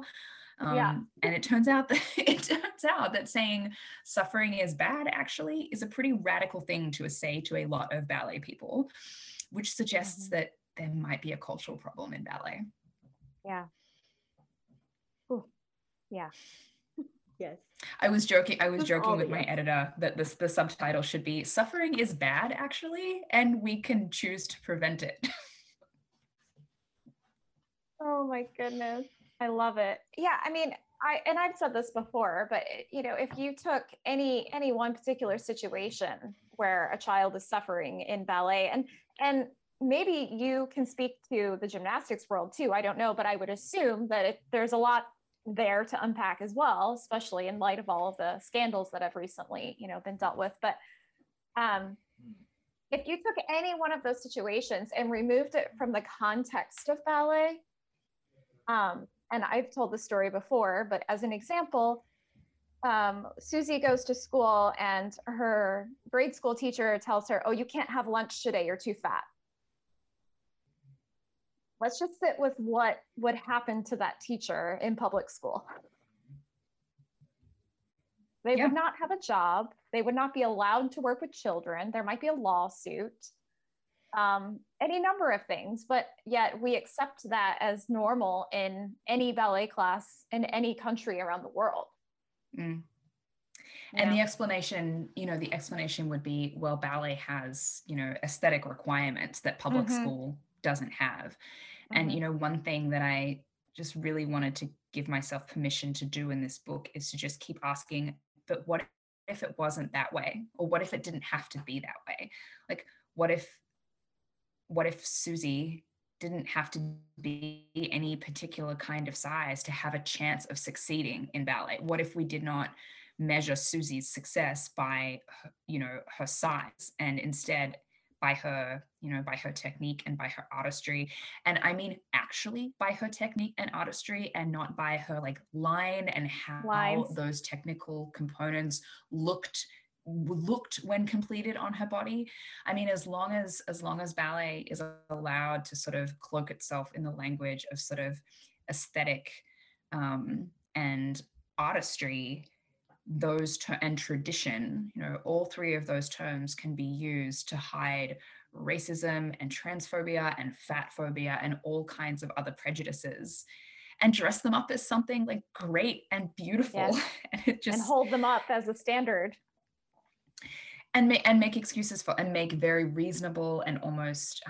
And it turns out that saying suffering is bad actually is a pretty radical thing to say to a lot of ballet people, which suggests that there might be a cultural problem in ballet. Yeah. Ooh. Yeah. Yes. I was joking with my editor that the subtitle should be "Suffering is bad, actually, and we can choose to prevent it." Oh my goodness. I love it. Yeah. I mean, I've said this before, but you know, if you took any one particular situation where a child is suffering in ballet, and maybe you can speak to the gymnastics world too, I don't know, but I would assume that there's a lot there to unpack as well, especially in light of all of the scandals that have recently, you know, been dealt with. But if you took any one of those situations and removed it from the context of ballet, and I've told this story before, but as an example, Susie goes to school and her grade school teacher tells her, oh, you can't have lunch today, you're too fat. Let's just sit with what would happen to that teacher in public school. They would not have a job. They would not be allowed to work with children. There might be a lawsuit, any number of things, but yet we accept that as normal in any ballet class in any country around the world. Mm. And the explanation, you know, the explanation would be, well, ballet has, you know, aesthetic requirements that public school doesn't have. And, you know, one thing that I just really wanted to give myself permission to do in this book is to just keep asking, but what if it wasn't that way? Or what if it didn't have to be that way? Like, what if Susie didn't have to be any particular kind of size to have a chance of succeeding in ballet? What if we did not measure Susie's success by, you know, her size, and instead by her, you know, by her technique and by her artistry? And I mean, actually by her technique and artistry, and not by her like line and how those technical components looked when completed on her body. I mean, as long as ballet is allowed to sort of cloak itself in the language of sort of aesthetic and artistry, those and tradition, you know, all three of those terms can be used to hide racism and transphobia and fat phobia and all kinds of other prejudices, and dress them up as something like great and beautiful. Yes. and hold them up as a standard. And make excuses for, and make very reasonable and almost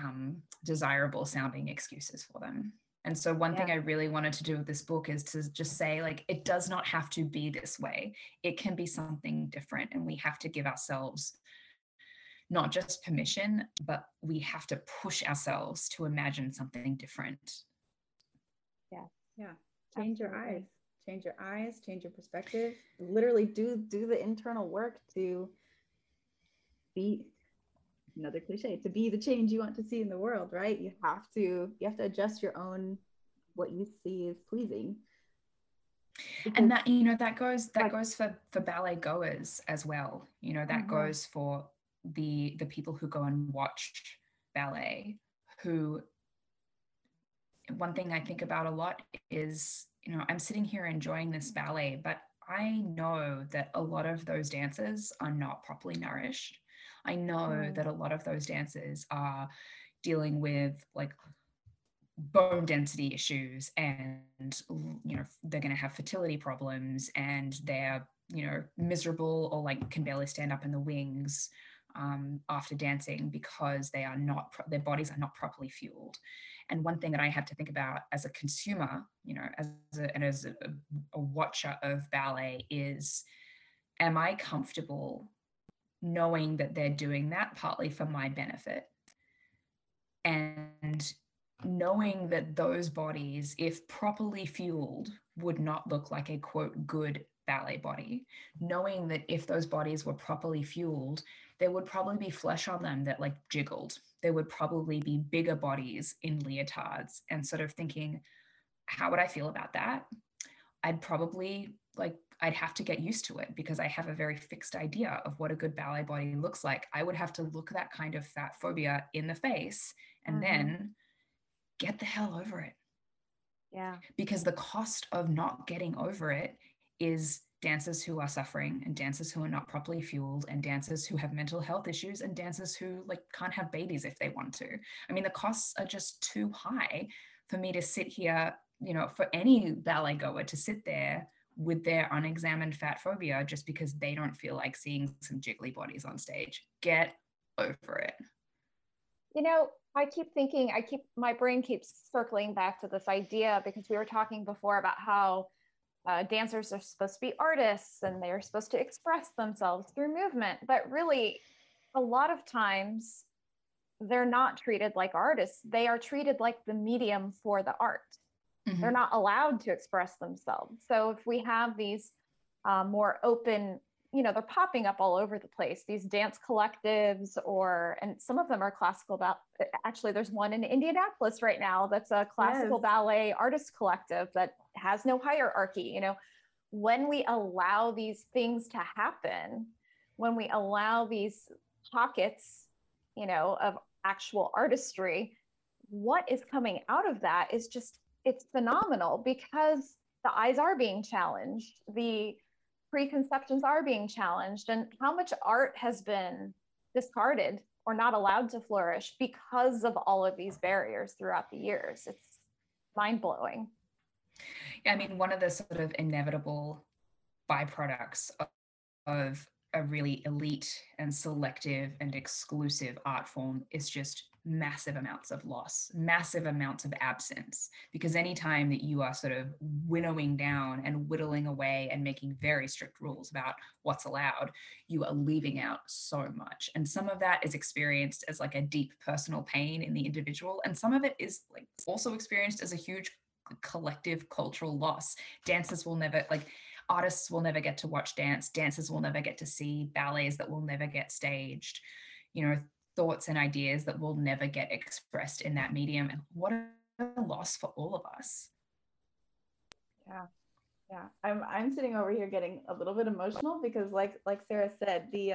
desirable sounding excuses for them. And so one thing I really wanted to do with this book is to just say, like, it does not have to be this way. It can be something different. And we have to give ourselves not just permission, but we have to push ourselves to imagine something different. Yeah. Yeah. Change your eyes. Change your eyes, change your perspective. Literally do the internal work to be, another cliche, to be the change you want to see in the world, right? You have to adjust your own, what you see is pleasing. Because, and that, you know, that goes for ballet goers as well. You know, that goes for the people who go and watch ballet, who, one thing I think about a lot is, you know, I'm sitting here enjoying this ballet, but I know that a lot of those dancers are not properly nourished. I know that a lot of those dancers are dealing with like bone density issues, and, you know, they're going to have fertility problems, and they're, you know, miserable or like can barely stand up in the wings after dancing because they are not, their bodies are not properly fueled. And one thing that I have to think about as a consumer, you know, as a watcher of ballet is, am I comfortable knowing that they're doing that partly for my benefit, and knowing that those bodies, if properly fueled, would not look like a quote good ballet body, knowing that if those bodies were properly fueled, there would probably be flesh on them that like jiggled, there would probably be bigger bodies in leotards, and sort of thinking, how would I feel about that? I'd have to get used to it because I have a very fixed idea of what a good ballet body looks like. I would have to look that kind of fat phobia in the face and then get the hell over it. Yeah. Because the cost of not getting over it is dancers who are suffering, and dancers who are not properly fueled, and dancers who have mental health issues, and dancers who like can't have babies if they want to. I mean, the costs are just too high for me to sit here, you know, for any ballet goer to sit there with their unexamined fat phobia just because they don't feel like seeing some jiggly bodies on stage. Get over it. You know, I keep thinking, my brain keeps circling back to this idea, because we were talking before about how dancers are supposed to be artists and they're supposed to express themselves through movement. But really, a lot of times they're not treated like artists. They are treated like the medium for the art. Mm-hmm. They're not allowed to express themselves. So if we have these more open, you know, they're popping up all over the place, these dance collectives, and some of them are classical. Actually, there's one in Indianapolis right now that's a classical ballet artist collective that has no hierarchy. You know, when we allow these things to happen, when we allow these pockets, you know, of actual artistry, what is coming out of that is just, it's phenomenal, because the eyes are being challenged. The preconceptions are being challenged, and how much art has been discarded or not allowed to flourish because of all of these barriers throughout the years. It's mind-blowing. Yeah, I mean, one of the sort of inevitable byproducts of a really elite and selective and exclusive art form is just massive amounts of loss, massive amounts of absence, because anytime that you are sort of winnowing down and whittling away and making very strict rules about what's allowed, you are leaving out so much. And some of that is experienced as like a deep personal pain in the individual. And some of it is like also experienced as a huge collective cultural loss. Dancers will never, like, artists will never get to watch dance. Dancers will never get to see ballets that will never get staged. You know, thoughts and ideas that will never get expressed in that medium. And what a loss for all of us. Yeah. Yeah. I'm sitting over here getting a little bit emotional, because like Sarah said, the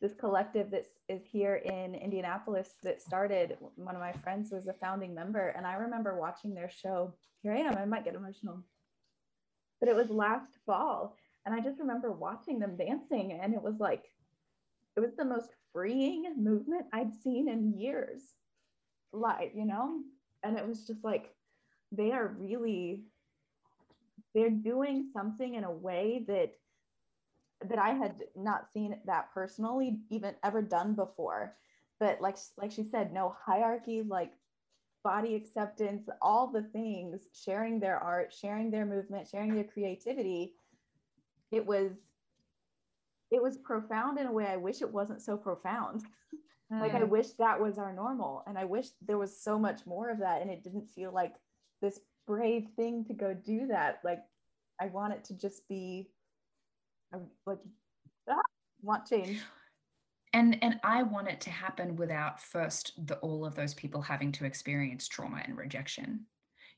this collective that is here in Indianapolis that started, one of my friends was a founding member, and I remember watching their show. Here I am, I might get emotional. But it was last fall, and I just remember watching them dancing, and it was like, it was the most freeing movement I'd seen in years live, you know? And it was just like, they are really, they're doing something in a way that I had not seen that personally even ever done before. But like she said, no hierarchy, like body acceptance, all the things, sharing their art, sharing their movement, sharing their creativity. It was profound in a way I wish it wasn't so profound. Like I wish that was our normal, and I wish there was so much more of that, and it didn't feel like this brave thing to go do that. Like I want it to just be want change. And I want it to happen without first all of those people having to experience trauma and rejection.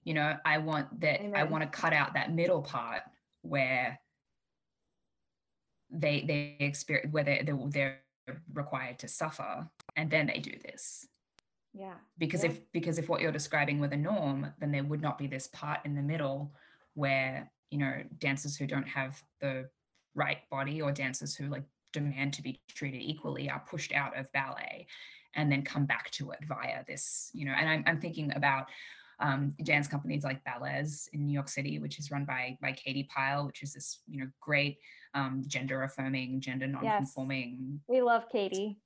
You know, I want that. Amen. I want to cut out that middle part where they experience, where they're required to suffer, and then they do this. Yeah. Because if what you're describing were the norm, then there would not be this part in the middle where, you know, dancers who don't have the right body, or dancers who like demand to be treated equally, are pushed out of ballet and then come back to it via this, you know. And I'm thinking about dance companies like Ballez in New York City, which is run by Katie Pyle, which is this, you know, great gender affirming, gender non-conforming. Yes. We love Katie.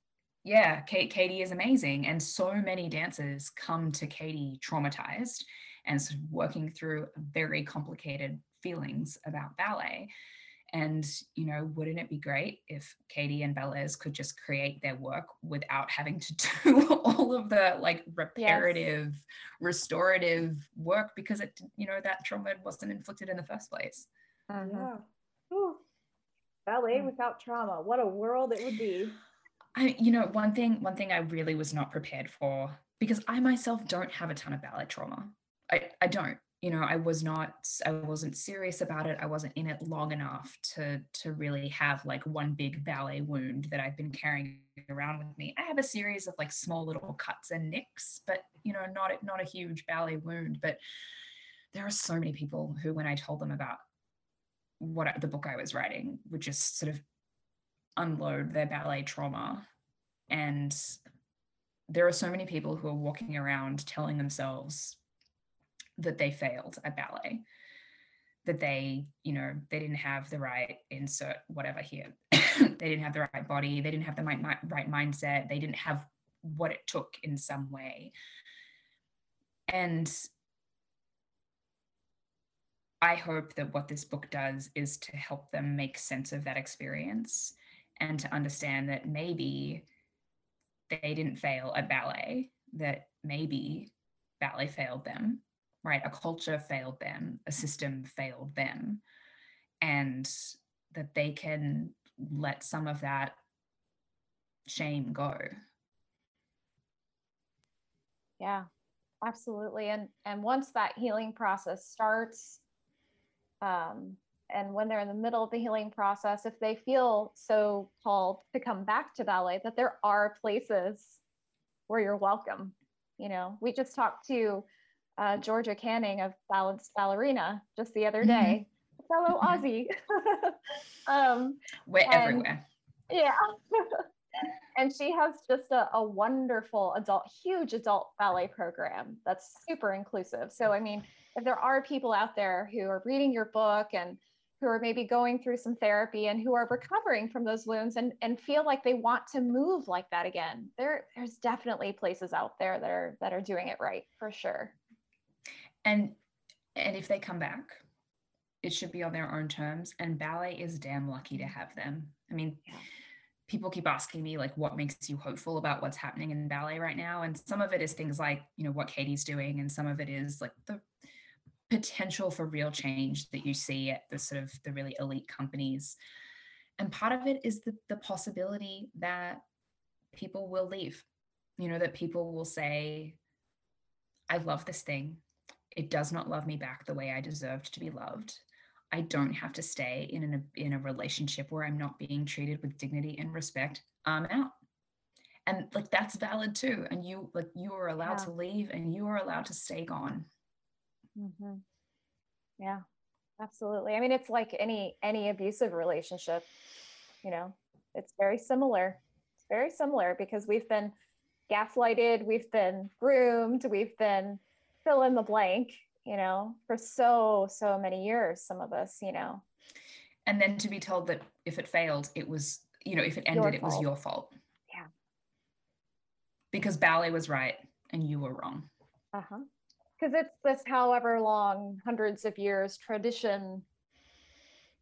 Yeah, Katie is amazing. And so many dancers come to Katie traumatized and sort of working through very complicated feelings about ballet. And, you know, wouldn't it be great if Katie and Ballez could just create their work without having to do all of the like reparative, yes, restorative work, because it, you know, that trauma wasn't inflicted in the first place. Uh-huh. Yeah. Ballet without trauma. What a world it would be. You know, one thing I really was not prepared for, because I myself don't have a ton of ballet trauma. I don't. You know, I wasn't serious about it. I wasn't in it long enough to really have like one big ballet wound that I've been carrying around with me. I have a series of like small little cuts and nicks, but, you know, not a huge ballet wound. But there are so many people who, when I told them about the book I was writing, would just sort of unload their ballet trauma. And there are so many people who are walking around telling themselves that they failed at ballet, that they, you know, they didn't have the right insert, whatever here, they didn't have the right body, they didn't have the right mindset, they didn't have what it took in some way. And I hope that what this book does is to help them make sense of that experience and to understand that maybe they didn't fail at ballet, that maybe ballet failed them, right? A culture failed them, a system failed them, and that they can let some of that shame go. Yeah, absolutely. And once that healing process starts, and when they're in the middle of the healing process, if they feel so called to come back to ballet, that there are places where you're welcome. You know, we just talked to Georgia Canning of Balanced Ballerina just the other day, fellow Aussie. We're everywhere. Yeah. And she has just a wonderful huge adult ballet program that's super inclusive. So, I mean, if there are people out there who are reading your book and who are maybe going through some therapy and who are recovering from those wounds and feel like they want to move like that again, there's definitely places out there that are doing it right, for sure. And if they come back, it should be on their own terms, and ballet is damn lucky to have them. I mean, people keep asking me, like, what makes you hopeful about what's happening in ballet right now? And some of it is things like, you know, what Katie's doing. And some of it is like the potential for real change that you see at the sort of the really elite companies. And part of it is the possibility that people will leave, you know, that people will say, I love this thing. It does not love me back the way I deserved to be loved. I don't have to stay in a relationship where I'm not being treated with dignity and respect. I'm out. And like, that's valid too. And you are allowed to leave, and you are allowed to stay gone. Mm-hmm. Yeah, absolutely. I mean, it's like any abusive relationship, you know, it's very similar. It's very similar because we've been gaslighted, we've been groomed, we've been fill in the blank, you know, for so many years, some of us, you know. And then to be told that if it failed, it was, you know, if it ended, it was your fault. Yeah. Because ballet was right and you were wrong. Uh-huh. Because it's this however long, hundreds of years tradition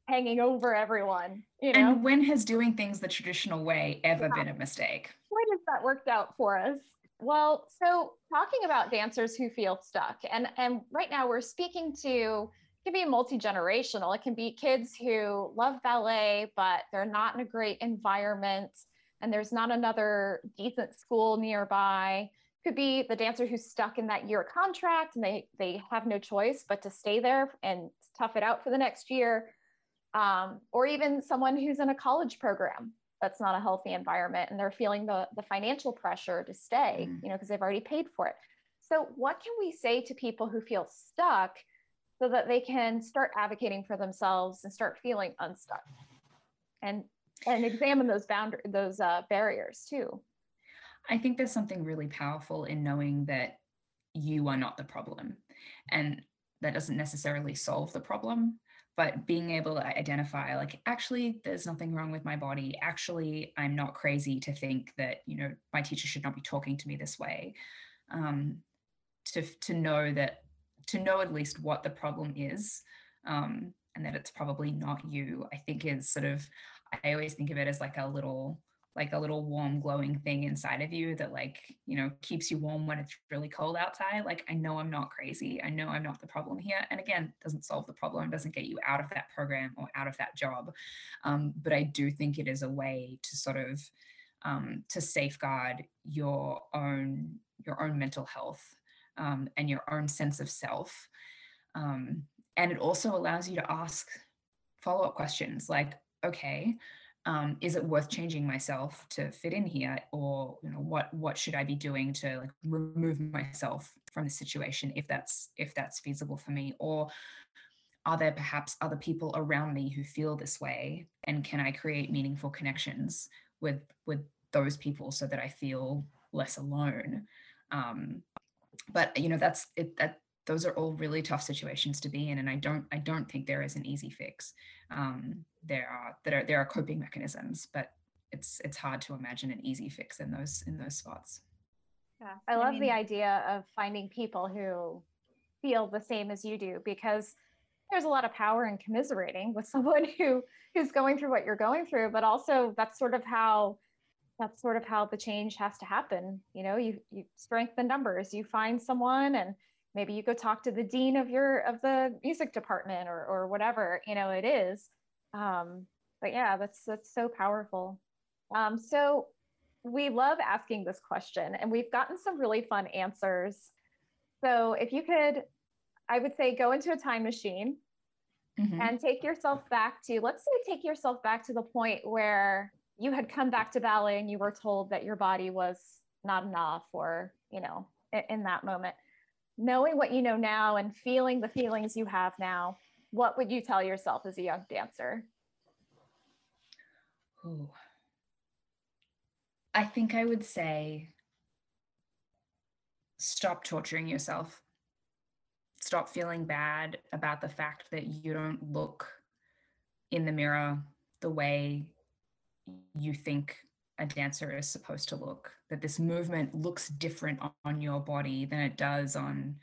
hanging over everyone, you know. And when has doing things the traditional way ever been a mistake? Why has that worked out for us? Well, so talking about dancers who feel stuck, and right now we're speaking to, it can be multi-generational. It can be kids who love ballet, but they're not in a great environment and there's not another decent school nearby. It could be the dancer who's stuck in that year contract and they have no choice but to stay there and tough it out for the next year. Or even someone who's in a college program that's not a healthy environment, and they're feeling the financial pressure to stay, you know, because they've already paid for it. So what can we say to people who feel stuck so that they can start advocating for themselves and start feeling unstuck and examine those barriers too? I think there's something really powerful in knowing that you are not the problem, and that doesn't necessarily solve the problem. But being able to identify, like, actually, there's nothing wrong with my body. Actually, I'm not crazy to think that, you know, my teacher should not be talking to me this way. To know at least what the problem is, and that it's probably not you, I think is sort of, I always think of it as like a little warm glowing thing inside of you that, like, you know, keeps you warm when it's really cold outside. Like, I know I'm not crazy. I know I'm not the problem here. And again, doesn't solve the problem, doesn't get you out of that program or out of that job. But I do think it is a way to sort of, to safeguard your own mental health, and your own sense of self. And it also allows you to ask follow-up questions like, okay, is it worth changing myself to fit in here? Or, you know, what should I be doing to, like, remove myself from the situation if that's feasible for me? Or are there perhaps other people around me who feel this way? And can I create meaningful connections with those people so that I feel less alone? But, you know, that's it. Those are all really tough situations to be in, and I don't think there is an easy fix. There are coping mechanisms, but it's hard to imagine an easy fix in those spots. Yeah. I love the idea of finding people who feel the same as you do, because there's a lot of power in commiserating with someone who's going through what you're going through, but also that's sort of how the change has to happen. You know, you strengthen numbers, you find someone, and maybe you go talk to the dean of the music department or whatever, you know, it is. But yeah, that's so powerful. So we love asking this question, and we've gotten some really fun answers. So if you could, I would say go into a time machine and take yourself back to the point where you had come back to ballet and you were told that your body was not enough, or, you know, in that moment, knowing what you know now and feeling the feelings you have now, what would you tell yourself as a young dancer? Ooh. I think I would say, stop torturing yourself. Stop feeling bad about the fact that you don't look in the mirror the way you think a dancer is supposed to look, that this movement looks different on your body than it does on,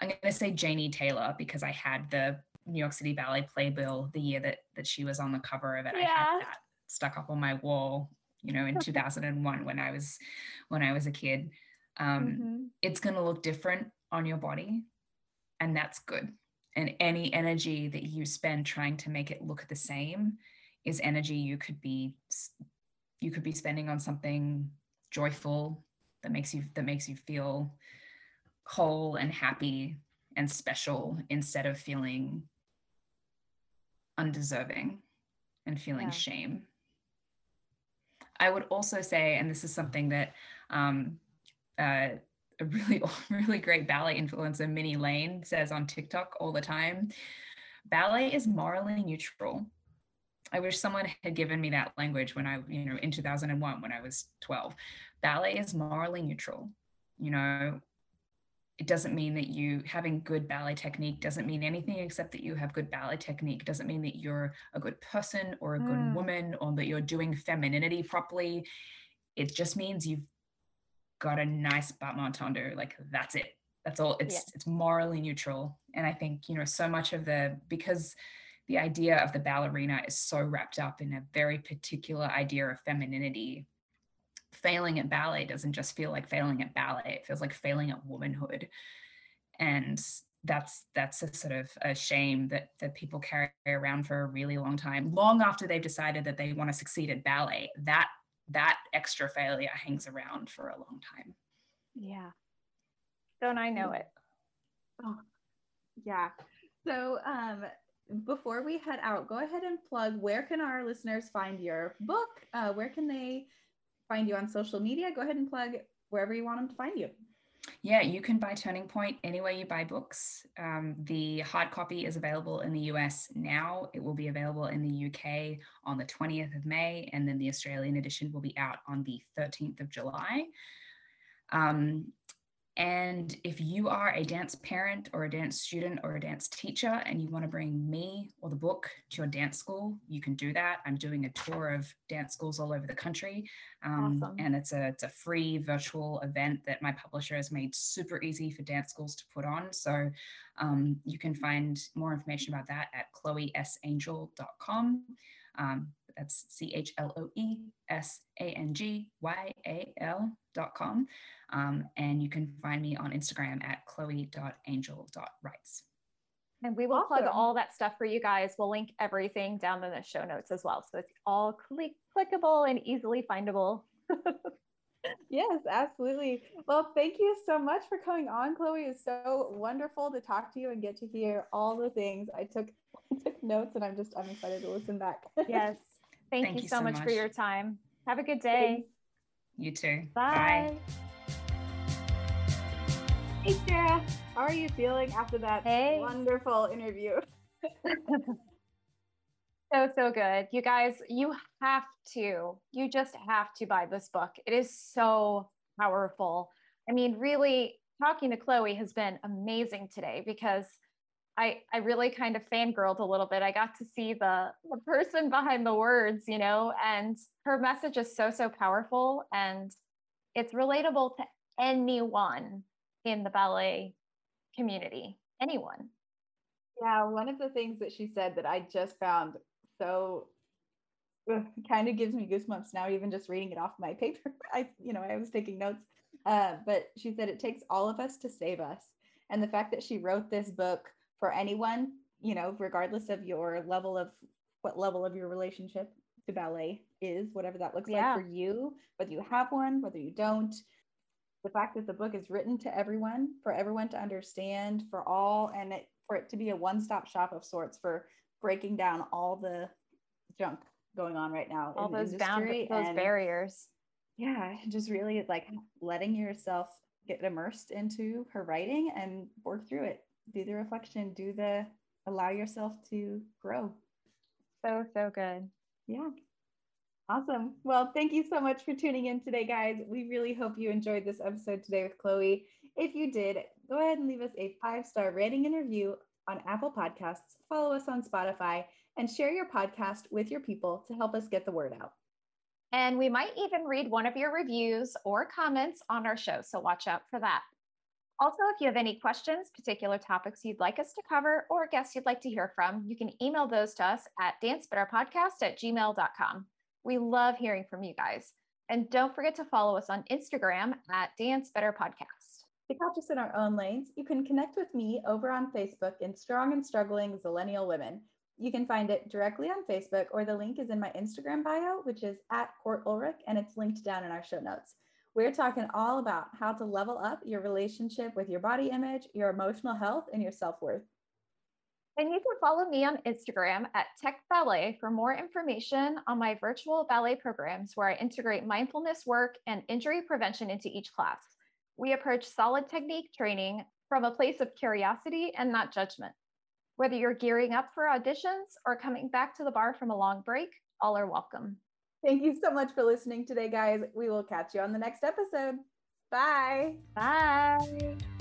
I'm going to say Janie Taylor, because I had the New York City Ballet playbill the year that she was on the cover of it. Yeah. I had that stuck up on my wall, you know, in 2001 when I was a kid. It's going to look different on your body, and that's good. And any energy that you spend trying to make it look the same is energy you could be spending on something joyful that makes you feel whole and happy and special, instead of feeling undeserving and feeling shame. I would also say, and this is something that a really great ballet influencer, Minnie Lane, says on TikTok all the time, ballet is morally neutral. I wish someone had given me that language when I, you know, in 2001, when I was 12. Ballet is morally neutral. You know, it doesn't mean that you having good ballet technique doesn't mean anything except that you have good ballet technique. It doesn't mean that you're a good person or a good woman, or that you're doing femininity properly. It just means you've got a nice bat montander. Like, that's it. That's all. It's morally neutral. And I think, you know, so much of because the idea of the ballerina is so wrapped up in a very particular idea of femininity, failing at ballet doesn't just feel like failing at ballet. It feels like failing at womanhood. And that's a sort of a shame that people carry around for a really long time, long after they've decided that they want to succeed at ballet. That extra failure hangs around for a long time. Yeah. Don't I know it? Oh, yeah. So before we head out, go ahead and plug, where can our listeners find your book? Where can they find you on social media? Go ahead and plug wherever you want them to find you. Yeah, you can buy Turning Point anywhere you buy books. The hard copy is available in the US now. It will be available in the UK on the 20th of May, and then the Australian edition will be out on the 13th of July. And if you are a dance parent or a dance student or a dance teacher and you want to bring me or the book to your dance school, you can do that. I'm doing a tour of dance schools all over the country. Awesome. And it's a free virtual event that my publisher has made super easy for dance schools to put on. So you can find more information about that at chloesangel.com. That's chloesangyal.com. And you can find me on Instagram at chloe.angel.writes. And we will plug all that stuff for you guys. We'll link everything down in the show notes as well. So it's all clickable and easily findable. Yes, absolutely. Well, thank you so much for coming on, Chloe. It's so wonderful to talk to you and get to hear all the things. I took notes, and I'm excited to listen back. Yes. Thank you so much for your time. Have a good day. You too. Bye. Hey, Sarah. How are you feeling after that wonderful interview? So good. You guys, you just have to buy this book. It is so powerful. I mean, really, talking to Chloe has been amazing today, because I really kind of fangirled a little bit. I got to see the person behind the words, you know, and her message is so powerful. And It's relatable to anyone in the ballet community, anyone. Yeah, one of the things that she said that I just found so kind of gives me goosebumps now, even just reading it off my paper. I was taking notes, but she said, it takes all of us to save us. And the fact that she wrote this book for anyone, regardless of your relationship to ballet is, whatever that looks like for you, whether you have one, whether you don't. The fact that the book is written to everyone, for everyone to understand, for it to be a one-stop shop of sorts for breaking down all the junk going on right now. All those boundaries, those barriers. Yeah, just really like letting yourself get immersed into her writing and work through it. Do the reflection, allow yourself to grow. So, so good. Yeah. Awesome. Well, thank you so much for tuning in today, guys. We really hope you enjoyed this episode today with Chloe. If you did, go ahead and leave us a 5-star rating and review on Apple Podcasts, follow us on Spotify, and share your podcast with your people to help us get the word out. And we might even read one of your reviews or comments on our show, so watch out for that. Also, if you have any questions, particular topics you'd like us to cover, or guests you'd like to hear from, you can email those to us at dancebetterpodcast@gmail.com. We love hearing from you guys. And don't forget to follow us on Instagram at Dance Better Podcast. To catch us in our own lanes, you can connect with me over on Facebook in Strong and Struggling Zillennial Women. You can find it directly on Facebook, or the link is in my Instagram bio, which is @CourtUlrich, and it's linked down in our show notes. We're talking all about how to level up your relationship with your body image, your emotional health, and your self-worth. And you can follow me on Instagram @TechBallet for more information on my virtual ballet programs, where I integrate mindfulness work and injury prevention into each class. We approach solid technique training from a place of curiosity and not judgment. Whether you're gearing up for auditions or coming back to the bar from a long break, all are welcome. Thank you so much for listening today, guys. We will catch you on the next episode. Bye. Bye.